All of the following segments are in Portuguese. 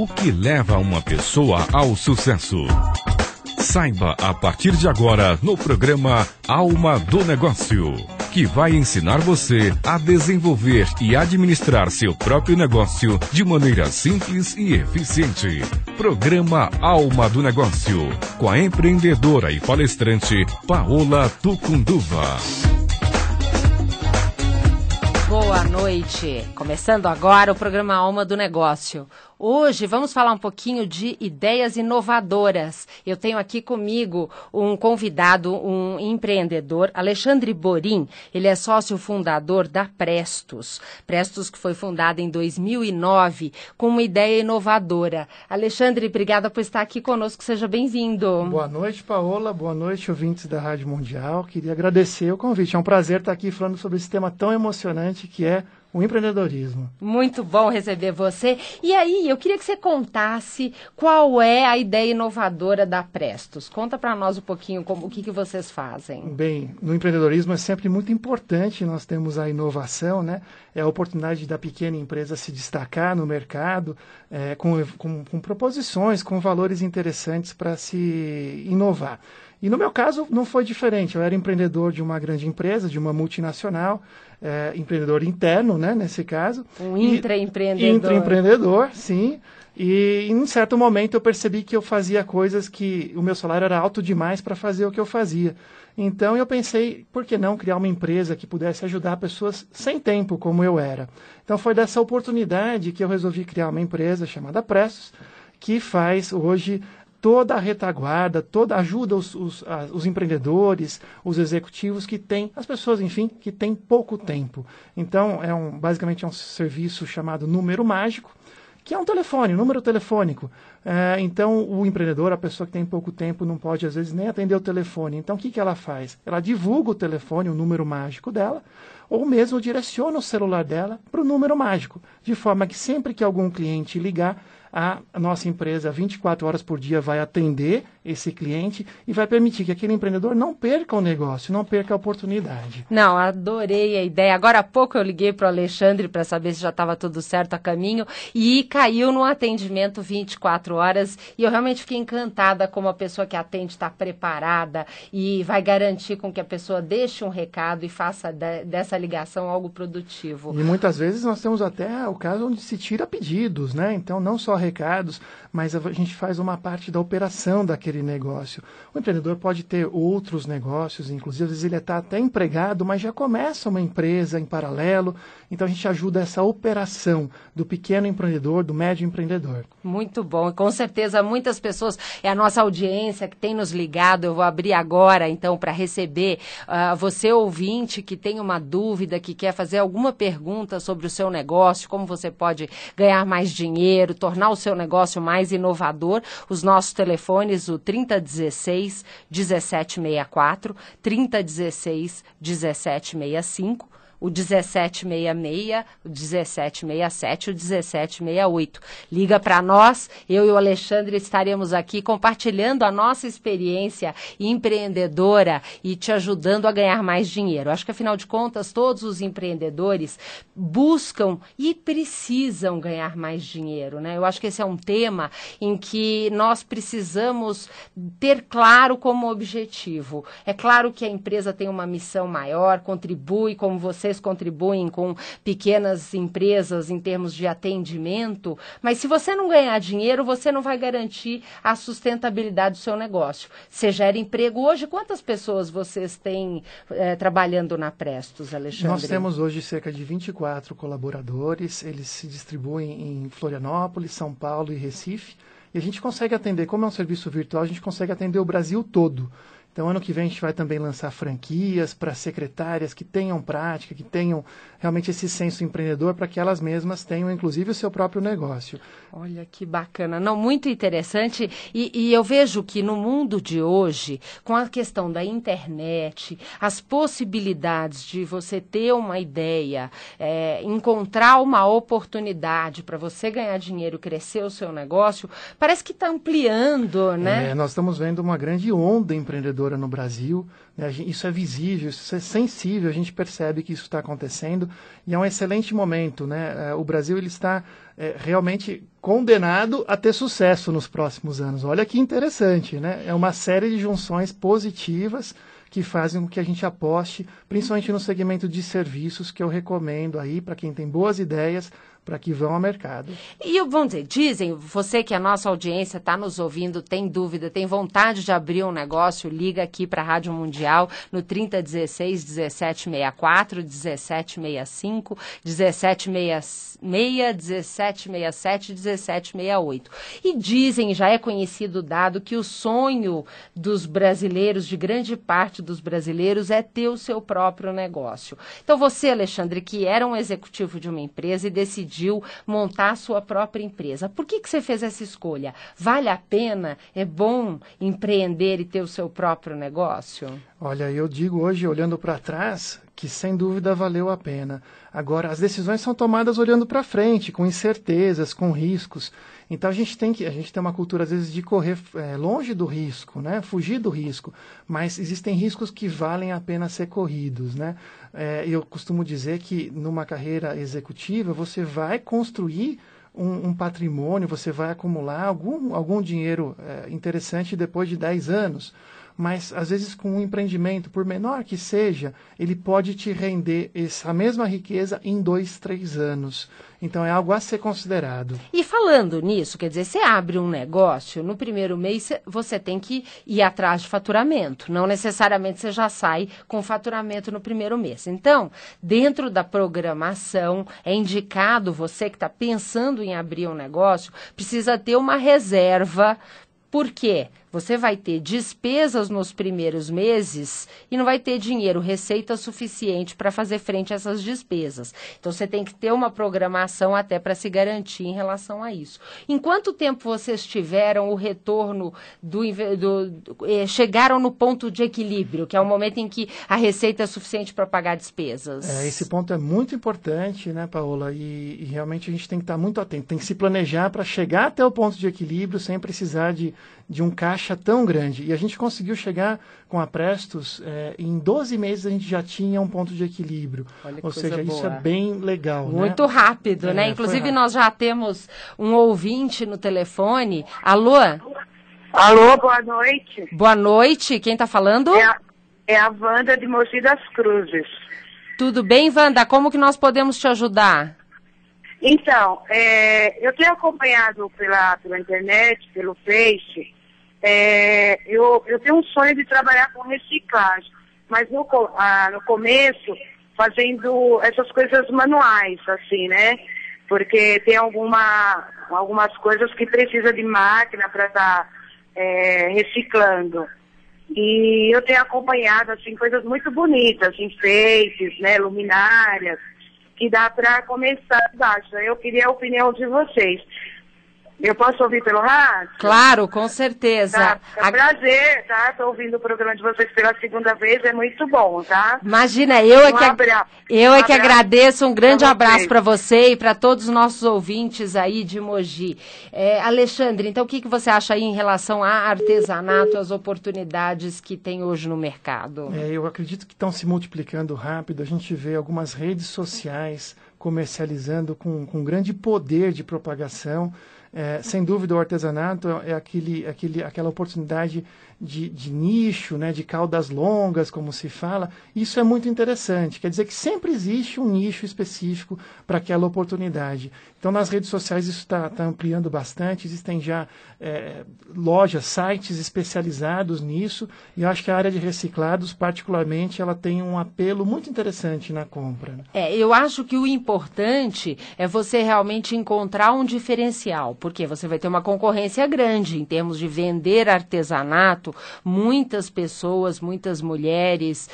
O que leva uma pessoa ao sucesso? Saiba a partir de agora no programa Alma do Negócio, que vai ensinar você a desenvolver e administrar seu próprio negócio de maneira simples e eficiente. Programa Alma do Negócio, com a empreendedora e palestrante Paola Tucunduva. Boa noite. Começando agora o programa Alma do Negócio. Hoje vamos falar um pouquinho de ideias inovadoras. Eu tenho aqui comigo um convidado, um empreendedor, Alexandre Borin. Ele é sócio fundador da Prestos. Prestos que foi fundada em 2009 com uma ideia inovadora. Alexandre, obrigada por estar aqui conosco. Seja bem-vindo. Boa noite, Paola. Boa noite, ouvintes da Rádio Mundial. Queria agradecer o convite. É um prazer estar aqui falando sobre esse tema tão emocionante que é o empreendedorismo. Muito bom receber você. E aí, eu queria que você contasse qual é a ideia inovadora da Prestos. Conta para nós um pouquinho o que vocês fazem. Bem, no empreendedorismo é sempre muito importante, nós temos a inovação, né? É a oportunidade da pequena empresa se destacar no mercado, com proposições, com valores interessantes para se inovar. E no meu caso não foi diferente, eu era empreendedor de uma grande empresa, de uma multinacional, empreendedor interno, né, nesse caso. Um intraempreendedor. Intraempreendedor, sim. E em um certo momento eu percebi que eu fazia coisas que o meu salário era alto demais para fazer o que eu fazia. Então eu pensei, por que não criar uma empresa que pudesse ajudar pessoas sem tempo, como eu era? Então foi dessa oportunidade que eu resolvi criar uma empresa chamada Prestos, que faz hoje toda a retaguarda, ajuda os empreendedores, os executivos que têm, as pessoas, enfim, que têm pouco tempo. Então, basicamente é um serviço chamado Número Mágico, que é um telefone, um número telefônico. Então, o empreendedor, a pessoa que tem pouco tempo, não pode, às vezes, nem atender o telefone. Então, o que, que ela faz? Ela divulga o telefone, o número mágico dela, ou mesmo direciona o celular dela para o número mágico, de forma que sempre que algum cliente ligar, a nossa empresa 24 horas por dia vai atender esse cliente e vai permitir que aquele empreendedor não perca o negócio, não perca a oportunidade. Não, adorei a ideia. Agora há pouco eu liguei para o Alexandre para saber se já estava tudo certo a caminho e caiu no atendimento 24 horas e eu realmente fiquei encantada como a pessoa que atende está preparada e vai garantir com que a pessoa deixe um recado e faça dessa ligação algo produtivo. E muitas vezes nós temos até o caso onde se tira pedidos, né? Então não só recados, mas a gente faz uma parte da operação daquele negócio. O empreendedor pode ter outros negócios, inclusive às vezes ele está até empregado, mas já começa uma empresa em paralelo, então a gente ajuda essa operação do pequeno empreendedor, do médio empreendedor. Muito bom, e com certeza muitas pessoas, é a nossa audiência que tem nos ligado, eu vou abrir agora então para receber você ouvinte que tem uma dúvida, que quer fazer alguma pergunta sobre o seu negócio, como você pode ganhar mais dinheiro, tornar o seu negócio mais inovador. Os nossos telefones, o 3016 1764, 3016 1765, o 1766, o 1767, o 1768. Liga para nós, eu e o Alexandre estaremos aqui compartilhando a nossa experiência empreendedora e te ajudando a ganhar mais dinheiro. Acho que, afinal de contas, todos os empreendedores buscam e precisam ganhar mais dinheiro, né? Eu acho que esse é um tema em que nós precisamos ter claro como objetivo. É claro que a empresa tem uma missão maior, contribui, como você contribuem com pequenas empresas em termos de atendimento, mas se você não ganhar dinheiro, você não vai garantir a sustentabilidade do seu negócio. Você gera emprego hoje, quantas pessoas vocês têm trabalhando na Prestos, Alexandre? Nós temos hoje cerca de 24 colaboradores, eles se distribuem em Florianópolis, São Paulo e Recife, e a gente consegue atender, como é um serviço virtual, a gente consegue atender o Brasil todo. Então, ano que vem, a gente vai também lançar franquias para secretárias que tenham prática, que tenham realmente esse senso empreendedor para que elas mesmas tenham, inclusive, o seu próprio negócio. Olha, que bacana. Não, muito interessante. E eu vejo que no mundo de hoje, com a questão da internet, as possibilidades de você ter uma ideia, encontrar uma oportunidade para você ganhar dinheiro, crescer o seu negócio, parece que está ampliando, né? Nós estamos vendo uma grande onda empreendedora empreendedora no Brasil, né? Isso é visível, isso é sensível, a gente percebe que isso está acontecendo e é um excelente momento, né? O Brasil ele está realmente condenado a ter sucesso nos próximos anos. Olha que interessante, né? É uma série de junções positivas que fazem com que a gente aposte, principalmente no segmento de serviços, que eu recomendo aí para quem tem boas ideias, para que vão ao mercado. E vamos dizer, dizem, você que a nossa audiência está nos ouvindo, tem dúvida, tem vontade de abrir um negócio, liga aqui para a Rádio Mundial no 3016 1764, 1765, 1766, 1767, 1768. E dizem, já é conhecido o dado, que o sonho dos brasileiros, de grande parte dos brasileiros, é ter o seu próprio negócio. Então você, Alexandre, que era um executivo de uma empresa e decidiu montar a sua própria empresa. Por que você fez essa escolha? Vale a pena? É bom empreender e ter o seu próprio negócio? Olha, eu digo hoje, olhando para trás, que sem dúvida valeu a pena. Agora, as decisões são tomadas olhando para frente, com incertezas, com riscos. Então, a gente tem uma cultura, às vezes, de correr longe do risco, né? Fugir do risco. Mas existem riscos que valem a pena ser corridos, né? Eu costumo dizer que, numa carreira executiva, você vai construir um patrimônio, você vai acumular algum dinheiro interessante depois de 10 anos. Mas, às vezes, com um empreendimento, por menor que seja, ele pode te render essa mesma riqueza em 2, 3 anos. Então, é algo a ser considerado. E falando nisso, quer dizer, você abre um negócio, no primeiro mês você tem que ir atrás de faturamento. Não necessariamente você já sai com faturamento no primeiro mês. Então, dentro da programação, é indicado você que está pensando em abrir um negócio, precisa ter uma reserva. Por quê? Você vai ter despesas nos primeiros meses e não vai ter dinheiro, receita suficiente para fazer frente a essas despesas. Então, você tem que ter uma programação até para se garantir em relação a isso. Em quanto tempo vocês tiveram o retorno, chegaram no ponto de equilíbrio, que é o momento em que a receita é suficiente para pagar despesas? Esse ponto é muito importante, né, Paola? E realmente a gente tem que estar muito atento, tem que se planejar para chegar até o ponto de equilíbrio sem precisar de um caixa tão grande. E a gente conseguiu chegar com a Prestos, em 12 meses a gente já tinha um ponto de equilíbrio. Ou seja, isso é bem legal. Muito rápido, né? Inclusive nós já temos um ouvinte no telefone. Alô? Alô, boa noite. Boa noite, quem está falando? É a Wanda de Mogi das Cruzes. Tudo bem, Wanda? Como que nós podemos te ajudar? Então, eu tenho acompanhado pela internet, pelo Face. Eu tenho um sonho de trabalhar com reciclagem, mas no começo fazendo essas coisas manuais, assim, né? Porque tem algumas coisas que precisa de máquina para estar reciclando. E eu tenho acompanhado, assim, coisas muito bonitas, enfeites, né? Luminárias, que dá para começar baixo. Eu queria a opinião de vocês. Eu posso ouvir pelo rádio? Claro, com certeza. Tá, é um prazer, tá? Estou ouvindo o programa de vocês pela segunda vez, é muito bom, tá? Imagina, eu agradeço, um grande abraço para você e para todos os nossos ouvintes aí de Mogi. Alexandre, então o que você acha aí em relação a artesanato, as oportunidades que tem hoje no mercado? Eu acredito que estão se multiplicando rápido, a gente vê algumas redes sociais comercializando com grande poder de propagação. Sem dúvida, o artesanato é aquela oportunidade de nicho, né, de caudas longas, como se fala. Isso é muito interessante, quer dizer que sempre existe um nicho específico para aquela oportunidade. Então, nas redes sociais isso está ampliando bastante, existem já lojas, sites especializados nisso, e eu acho que a área de reciclados, particularmente, ela tem um apelo muito interessante na compra. Eu acho que o importante é você realmente encontrar um diferencial, porque você vai ter uma concorrência grande em termos de vender artesanato, muitas pessoas, muitas mulheres,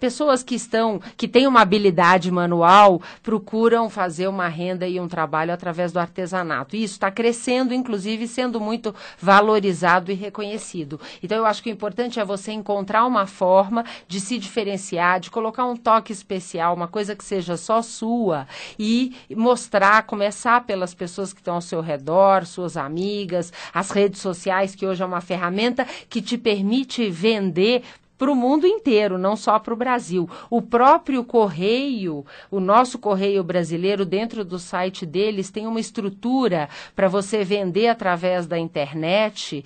pessoas que têm uma habilidade manual, procuram fazer uma renda e um trabalho através do artesanato. E isso está crescendo, inclusive sendo muito valorizado e reconhecido. Então, eu acho que o importante é você encontrar uma forma de se diferenciar, de colocar um toque especial, uma coisa que seja só sua, e mostrar, começar pelas pessoas que estão ao seu redor, suas amigas, as redes sociais, que hoje é uma ferramenta que que te permite vender para o mundo inteiro, não só para o Brasil. O próprio correio, o nosso correio brasileiro, dentro do site deles, tem uma estrutura para você vender através da internet,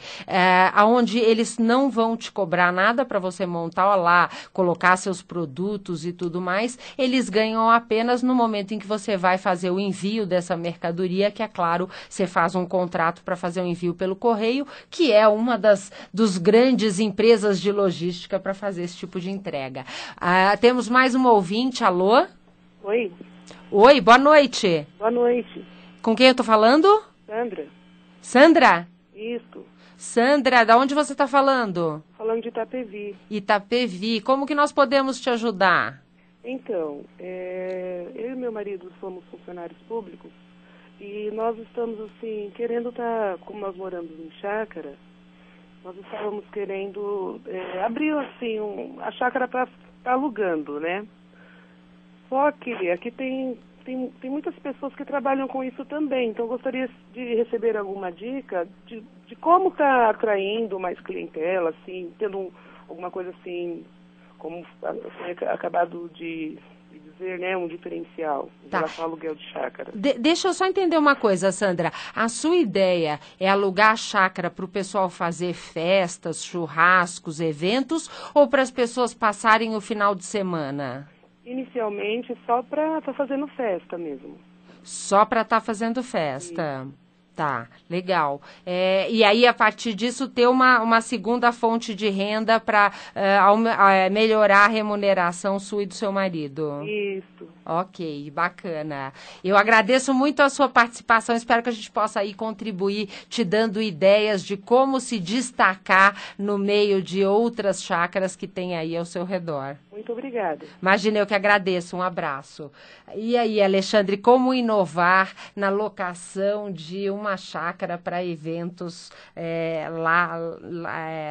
onde eles não vão te cobrar nada para você montar, ó lá, colocar seus produtos e tudo mais. Eles ganham apenas no momento em que você vai fazer o envio dessa mercadoria, que é claro, você faz um contrato para fazer o envio pelo correio, que é uma das grandes empresas de logística para fazer esse tipo de entrega. Temos mais um ouvinte, alô? Oi. Oi, boa noite. Boa noite. Com quem eu tô falando? Sandra. Sandra? Isso. Sandra, da onde você está falando? Falando de Itapevi. Itapevi, como que nós podemos te ajudar? Então, eu e meu marido somos funcionários públicos e nós estamos, assim, querendo estar, como nós moramos em chácara, nós estávamos querendo abrir, assim, a chácara para estar alugando, né? Só que aqui tem muitas pessoas que trabalham com isso também, então eu gostaria de receber alguma dica de como está atraindo mais clientela, assim, tendo alguma coisa assim, como foi acabado de dizer, né, um diferencial em relação ao aluguel de chácara. Deixa eu só entender uma coisa, Sandra. A sua ideia é alugar a chácara para o pessoal fazer festas, churrascos, eventos, ou para as pessoas passarem o final de semana? Inicialmente, só para estar fazendo festa mesmo. Só para estar fazendo festa. Sim. Tá, legal. E aí, a partir disso, ter uma segunda fonte de renda para melhorar a remuneração sua e do seu marido. Isso. Ok, bacana. Eu agradeço muito a sua participação, espero que a gente possa aí contribuir te dando ideias de como se destacar no meio de outras chácaras que tem aí ao seu redor. Muito obrigada. Imagina, eu que agradeço, um abraço. E aí, Alexandre, como inovar na locação de uma chácara para eventos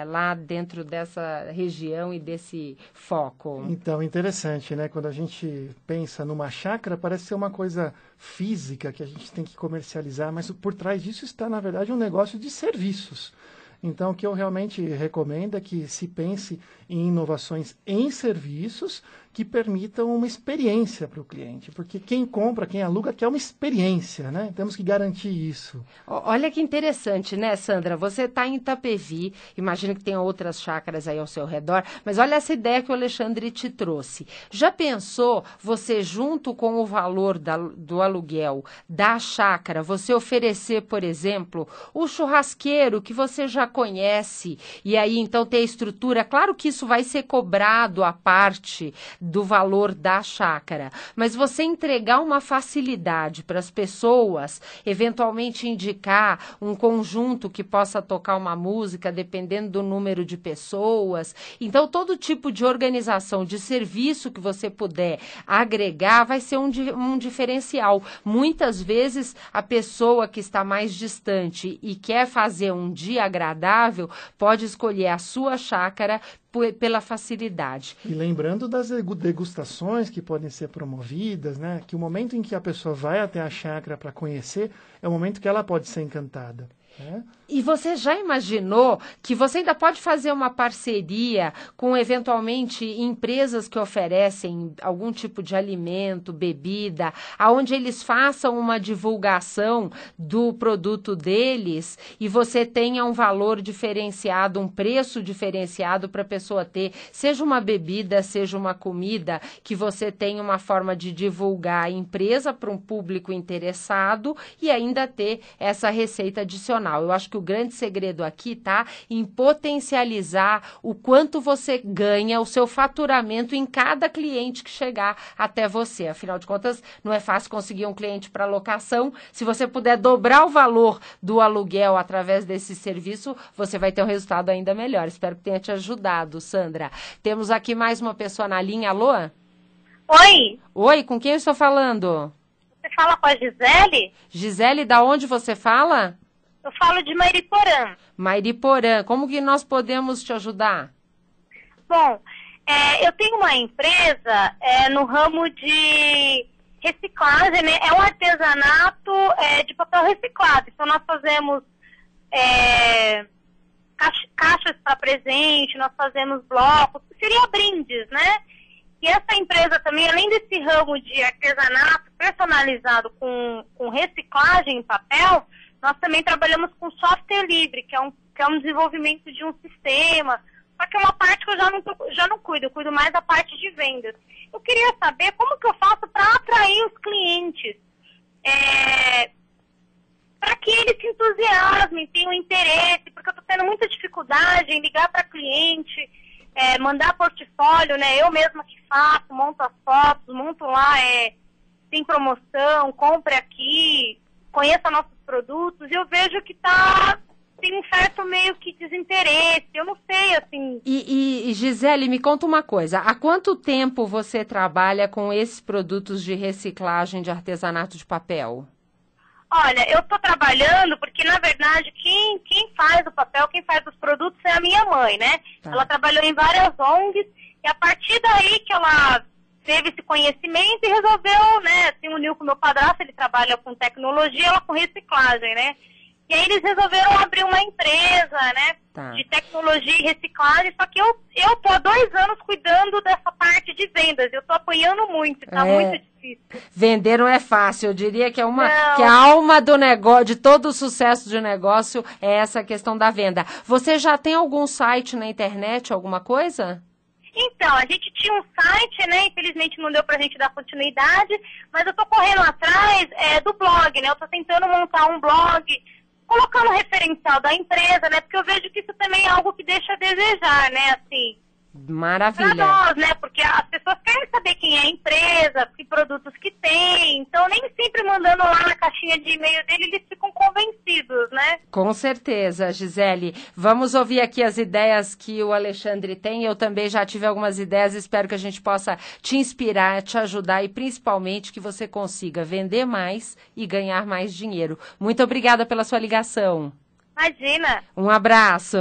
lá dentro dessa região e desse foco? Então, interessante, né? Quando a gente pensa numa chácara, parece ser uma coisa física que a gente tem que comercializar, mas por trás disso está, na verdade, um negócio de serviços. Então, o que eu realmente recomendo é que se pense em inovações em serviços que permitam uma experiência para o cliente. Porque quem compra, quem aluga, quer uma experiência, né? Temos que garantir isso. Olha que interessante, né, Sandra? Você está em Itapevi, imagino que tem outras chácaras aí ao seu redor, mas olha essa ideia que o Alexandre te trouxe. Já pensou você, junto com o valor do aluguel da chácara, você oferecer, por exemplo, o churrasqueiro que você já conhece, e aí então ter a estrutura? Claro que isso vai ser cobrado à parte do valor da chácara, mas você entregar uma facilidade para as pessoas, eventualmente indicar um conjunto que possa tocar uma música, dependendo do número de pessoas. Então, todo tipo de organização, de serviço que você puder agregar, vai ser um diferencial. Muitas vezes, a pessoa que está mais distante e quer fazer um dia agradável, pode escolher a sua chácara pela facilidade. E lembrando das degustações que podem ser promovidas, né? Que o momento em que a pessoa vai até a chácara para conhecer é o momento que ela pode ser encantada. É. E você já imaginou que você ainda pode fazer uma parceria com, eventualmente, empresas que oferecem algum tipo de alimento, bebida, onde eles façam uma divulgação do produto deles e você tenha um valor diferenciado, um preço diferenciado para a pessoa ter, seja uma bebida, seja uma comida, que você tenha uma forma de divulgar a empresa para um público interessado e ainda ter essa receita adicional. Eu acho que o grande segredo aqui está em potencializar o quanto você ganha, o seu faturamento em cada cliente que chegar até você. Afinal de contas, não é fácil conseguir um cliente para locação. Se você puder dobrar o valor do aluguel através desse serviço, você vai ter um resultado ainda melhor. Espero que tenha te ajudado, Sandra. Temos aqui mais uma pessoa na linha. Alô? Oi. Oi, com quem eu estou falando? Você fala com a Gisele? Gisele, da onde você fala? Eu falo de Mairi Porã. Mairi Porã, como que nós podemos te ajudar? Bom, eu tenho uma empresa no ramo de reciclagem, né? É um artesanato de papel reciclado. Então, nós fazemos caixas para presente, nós fazemos blocos, seria brindes, né? E essa empresa também, além desse ramo de artesanato personalizado com reciclagem em papel, nós também trabalhamos com software livre, que é um desenvolvimento de um sistema, só que é uma parte que eu já não cuido, eu cuido mais da parte de vendas. Eu queria saber como que eu faço para atrair os clientes, para que eles se entusiasmem, tenham interesse, porque eu estou tendo muita dificuldade em ligar para cliente, mandar portfólio, né? Eu mesma que faço, monto as fotos, monto lá, tem promoção, compre aqui, conheça nossos produtos, e eu vejo que tem um certo meio que desinteresse, eu não sei, assim... E Gisele, me conta uma coisa, há quanto tempo você trabalha com esses produtos de reciclagem de artesanato de papel? Olha, eu estou trabalhando porque, na verdade, quem faz o papel, quem faz os produtos é a minha mãe, né? Tá. Ela trabalhou em várias ONGs e a partir daí que ela teve esse conhecimento e resolveu, né? Se uniu com o meu padrasto, ele trabalha com tecnologia, ela com reciclagem, né? E aí eles resolveram abrir uma empresa, né? Tá. De tecnologia e reciclagem, só que eu tô há 2 anos cuidando dessa parte de vendas, eu tô apoiando muito, tá muito difícil. Vender não é fácil, eu diria que que a alma do negócio, de todo o sucesso de negócio, é essa questão da venda. Você já tem algum site na internet, alguma coisa? Então, a gente tinha um site, né, infelizmente não deu pra gente dar continuidade, mas eu tô correndo atrás do blog, né, eu tô tentando montar um blog, colocando o referencial da empresa, né? Porque eu vejo que isso também é algo que deixa a desejar, né? Assim, maravilha. Pra nós, né? Porque as pessoas querem saber quem é a empresa, que produtos que tem. Então, nem sempre mandando lá na caixinha de e-mail dele, eles ficam convencidos, né? Com certeza, Gisele. Vamos ouvir aqui as ideias que o Alexandre tem. Eu também já tive algumas ideias. Espero que a gente possa te inspirar, te ajudar e, principalmente, que você consiga vender mais e ganhar mais dinheiro. Muito obrigada pela sua ligação. Imagina. Um abraço.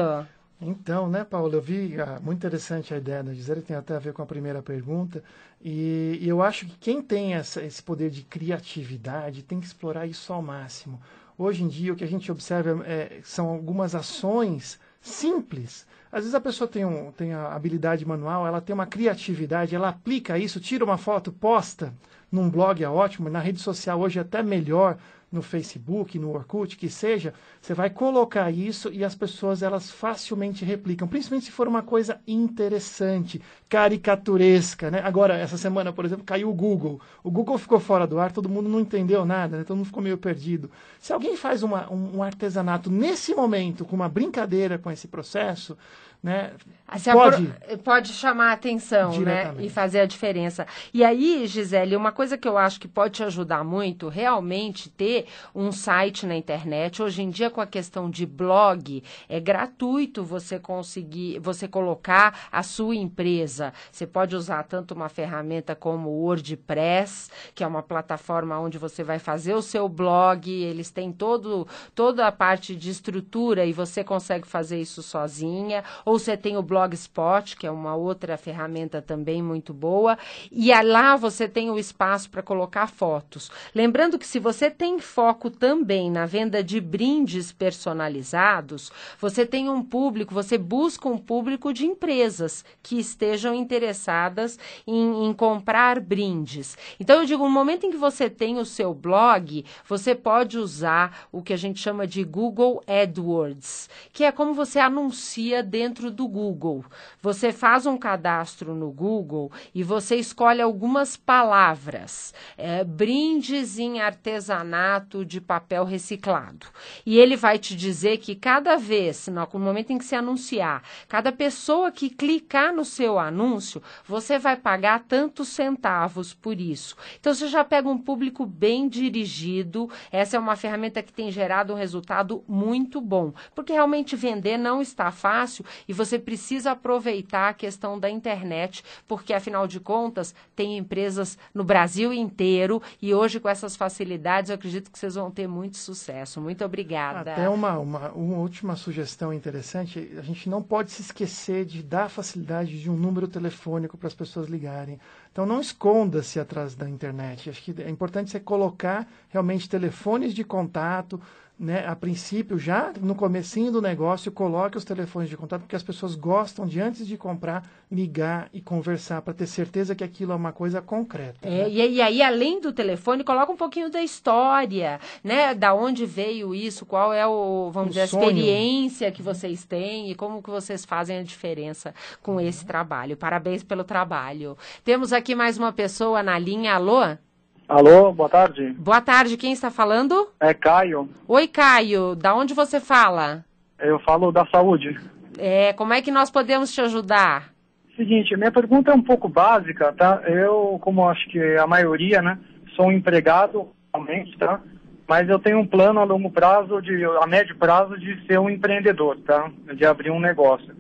Então, né, Paola, eu vi muito interessante a ideia da Gisele, tem até a ver com a primeira pergunta, e eu acho que quem tem esse poder de criatividade tem que explorar isso ao máximo. Hoje em dia, o que a gente observa são algumas ações simples. Às vezes a pessoa tem a habilidade manual, ela tem uma criatividade, ela aplica isso, tira uma foto, posta num blog, é ótimo, na rede social hoje é até melhor, no Facebook, no Orkut, que seja, você vai colocar isso e as pessoas elas facilmente replicam, principalmente se for uma coisa interessante, caricaturesca, né? Agora, essa semana, por exemplo, caiu o Google. O Google ficou fora do ar, todo mundo não entendeu nada, né? Todo mundo ficou meio perdido. Se alguém faz um artesanato nesse momento, com uma brincadeira com esse processo, né? Pode chamar a atenção, né? E fazer a diferença. E aí, Gisele, uma coisa que eu acho que pode te ajudar muito, realmente ter um site na internet. Hoje em dia, com a questão de blog, é gratuito você colocar a sua empresa. Você pode usar tanto uma ferramenta como o WordPress, que é uma plataforma onde você vai fazer o seu blog, eles têm toda a parte de estrutura e você consegue fazer isso sozinha. Ou você tem o Blogspot, que é uma outra ferramenta também muito boa, e lá você tem o espaço para colocar fotos. Lembrando que se você tem foco também na venda de brindes personalizados, você tem um público, você busca um público de empresas que estejam interessadas em comprar brindes. Então, eu digo, no momento em que você tem o seu blog, você pode usar o que a gente chama de Google AdWords, que é como você anuncia dentro do Google. Você faz um cadastro no Google e você escolhe algumas palavras, brindes em artesanato de papel reciclado. E ele vai te dizer que cada vez, no momento em que você anunciar, cada pessoa que clicar no seu anúncio, você vai pagar tantos centavos por isso. Então, você já pega um público bem dirigido. Essa é uma ferramenta que tem gerado um resultado muito bom, porque realmente vender não está fácil. E você precisa aproveitar a questão da internet, porque, afinal de contas, tem empresas no Brasil inteiro e hoje, com essas facilidades, eu acredito que vocês vão ter muito sucesso. Muito obrigada. Até uma última sugestão interessante, a gente não pode se esquecer de dar a facilidade de um número telefônico para as pessoas ligarem. Então, não esconda-se atrás da internet. Acho que é importante você colocar realmente telefones de contato, né, a princípio, já no comecinho do negócio, coloque os telefones de contato, porque as pessoas gostam de, antes de comprar, ligar e conversar, para ter certeza que aquilo é uma coisa concreta. É, né? E aí, além do telefone, coloca um pouquinho da história, né? Da onde veio isso, qual é o, vamos dizer, a experiência que vocês têm e como que vocês fazem a diferença com esse trabalho. Parabéns pelo trabalho. Temos aqui mais uma pessoa na linha. Alô? Alô, boa tarde. Boa tarde, quem está falando? É Caio. Oi, Caio, da onde você fala? Eu falo da saúde. É, como é que nós podemos te ajudar? Seguinte, minha pergunta é um pouco básica, tá? Eu, como acho que a maioria, né, sou um empregado, realmente, tá? Mas eu tenho um plano a longo prazo, a médio prazo, de ser um empreendedor, tá? De abrir um negócio.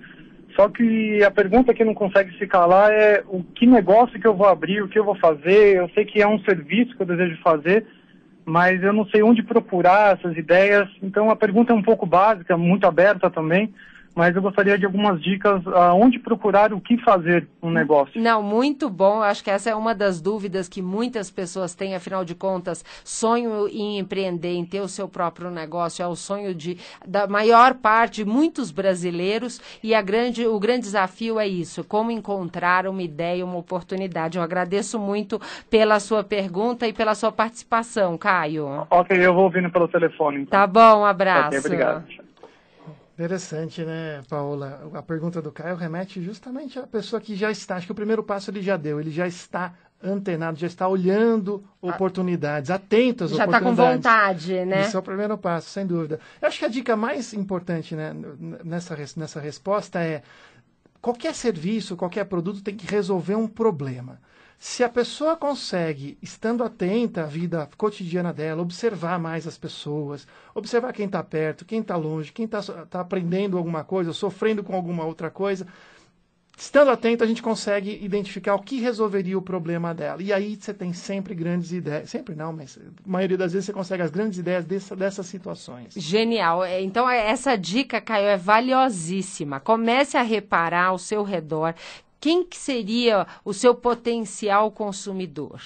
Só que a pergunta que não consegue se calar é o que negócio que eu vou abrir, o que eu vou fazer. Eu sei que é um serviço que eu desejo fazer, mas eu não sei onde procurar essas ideias. Então a pergunta é um pouco básica, muito aberta também, mas eu gostaria de algumas dicas aonde procurar, o que fazer um negócio. Não, muito bom. Acho que essa é uma das dúvidas que muitas pessoas têm. Afinal de contas, sonho em empreender, em ter o seu próprio negócio, é o sonho da maior parte de muitos brasileiros, e o grande desafio é isso, como encontrar uma ideia, uma oportunidade. Eu agradeço muito pela sua pergunta e pela sua participação, Caio. Ok, eu vou ouvindo pelo telefone. Então. Tá bom, um abraço. Okay, obrigado. Interessante, né, Paola? A pergunta do Caio remete justamente à pessoa que já está, acho que o primeiro passo ele já deu, ele já está antenado, já está olhando oportunidades, atento às oportunidades. Já está com vontade, né? Esse é o primeiro passo, sem dúvida. Eu acho que a dica mais importante, né, nessa resposta é, qualquer serviço, qualquer produto tem que resolver um problema. Se a pessoa consegue, estando atenta à vida cotidiana dela, observar mais as pessoas, observar quem está perto, quem está longe, quem está aprendendo alguma coisa, sofrendo com alguma outra coisa, estando atento a gente consegue identificar o que resolveria o problema dela. E aí você tem sempre grandes ideias. Sempre não, mas a maioria das vezes você consegue as grandes ideias dessas situações. Genial. Então essa dica, Caio, é valiosíssima. Comece a reparar ao seu redor. Quem que seria o seu potencial consumidor?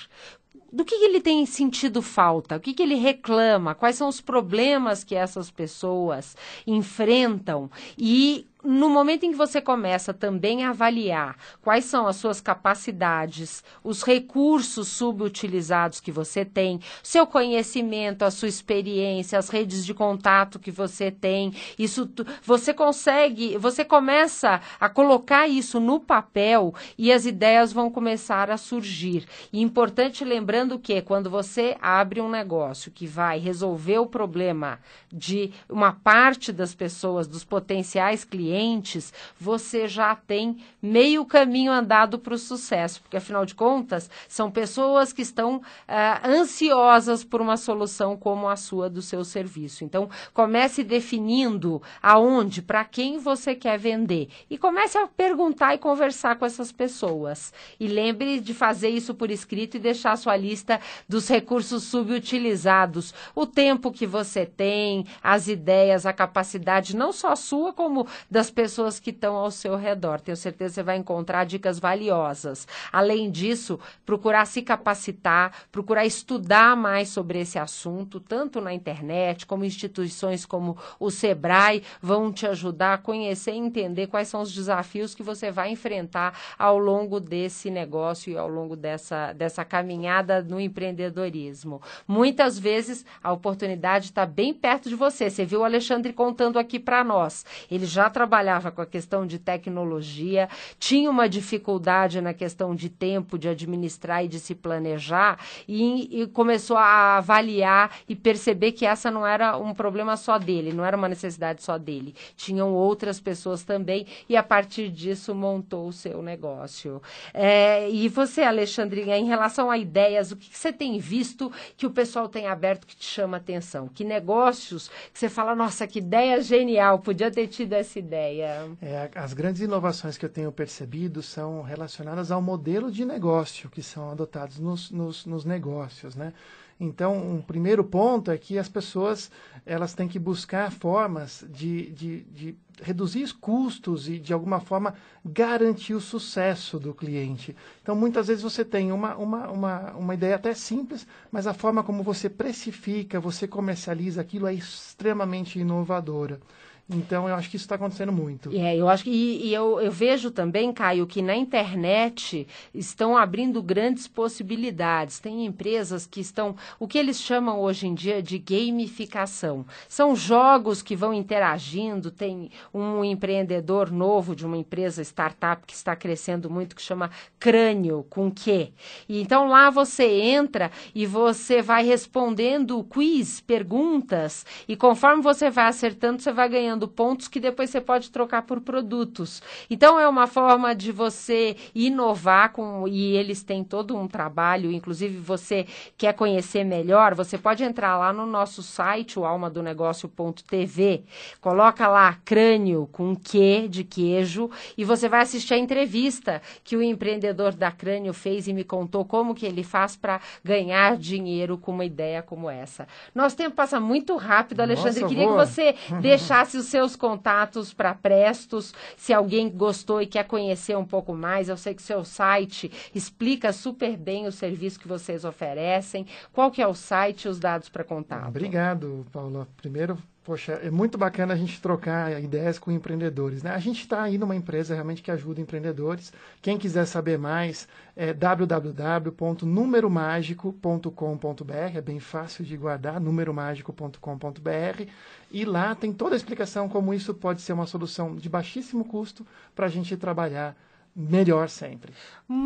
Do que ele tem sentido falta? O que ele reclama? Quais são os problemas que essas pessoas enfrentam? E no momento em que você começa também a avaliar quais são as suas capacidades, os recursos subutilizados que você tem, seu conhecimento, a sua experiência, as redes de contato que você tem, isso você começa a colocar isso no papel e as ideias vão começar a surgir. E importante lembrando que quando você abre um negócio que vai resolver o problema de uma parte das pessoas, dos potenciais clientes, você já tem meio caminho andado para o sucesso, porque afinal de contas são pessoas que estão ansiosas por uma solução como a sua do seu serviço. Então comece definindo aonde, para quem você quer vender e comece a perguntar e conversar com essas pessoas. E lembre de fazer isso por escrito e deixar a sua lista dos recursos subutilizados, o tempo que você tem, as ideias, a capacidade não só sua como das pessoas que estão ao seu redor. Tenho certeza que você vai encontrar dicas valiosas. Além disso, procurar se capacitar, procurar estudar mais sobre esse assunto, tanto na internet, como instituições como o Sebrae vão te ajudar a conhecer e entender quais são os desafios que você vai enfrentar ao longo desse negócio e ao longo dessa caminhada no empreendedorismo. Muitas vezes, a oportunidade está bem perto de você. Você viu o Alexandre contando aqui para nós. Ele já trabalhava com a questão de tecnologia, tinha uma dificuldade na questão de tempo, de administrar e de se planejar, e começou a avaliar e perceber que essa não era um problema só dele, não era uma necessidade só dele. Tinham outras pessoas também, e a partir disso montou o seu negócio. E você, Alexandrinha, em relação a ideias, o que você tem visto que o pessoal tem aberto que te chama atenção? Que negócios que você fala, nossa, que ideia genial, podia ter tido essa ideia? ideia. As grandes inovações que eu tenho percebido são relacionadas ao modelo de negócio que são adotados nos negócios, né? Então, um primeiro ponto é que as pessoas elas têm que buscar formas de reduzir os custos e, de alguma forma, garantir o sucesso do cliente. Então, muitas vezes você tem uma ideia até simples, mas a forma como você precifica, você comercializa aquilo é extremamente inovadora. Então, eu acho que isso está acontecendo muito. Eu acho que, eu vejo também, Caio, que na internet estão abrindo grandes possibilidades. Tem empresas que estão, o que eles chamam hoje em dia de gamificação. São jogos que vão interagindo. Tem um empreendedor novo de uma empresa startup que está crescendo muito, que chama Crânio, com Q. E então, lá você entra e você vai respondendo quiz, perguntas, e conforme você vai acertando, você vai ganhando pontos que depois você pode trocar por produtos. Então, é uma forma de você inovar e eles têm todo um trabalho, inclusive você quer conhecer melhor, você pode entrar lá no nosso site, o almadonegócio.tv, coloca lá Crânio com Q de queijo e você vai assistir a entrevista que o empreendedor da Crânio fez e me contou como que ele faz para ganhar dinheiro com uma ideia como essa. Nosso tempo passa muito rápido, Alexandre. Nossa, queria que você deixasse os seus contatos para Prestos, se alguém gostou e quer conhecer um pouco mais. Eu sei que o seu site explica super bem o serviço que vocês oferecem. Qual que é o site e os dados para contato? Obrigado, Paula. Primeiro, poxa, é muito bacana a gente trocar ideias com empreendedores, né? A gente está aí numa empresa realmente que ajuda empreendedores. Quem quiser saber mais é www.numeromagico.com.br, é bem fácil de guardar, numeromagico.com.br, e lá tem toda a explicação como isso pode ser uma solução de baixíssimo custo para a gente trabalhar melhor sempre.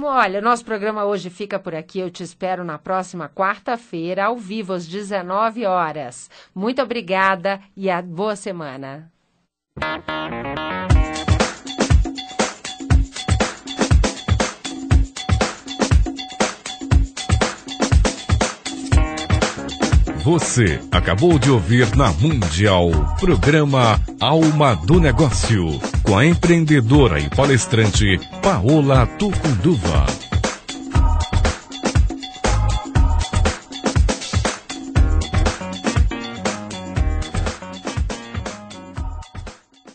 Olha, nosso programa hoje fica por aqui. Eu te espero na próxima quarta-feira, ao vivo, às 19 horas. Muito obrigada e boa semana. Você acabou de ouvir na Mundial, programa Alma do Negócio, com a empreendedora e palestrante Paola Tucunduva.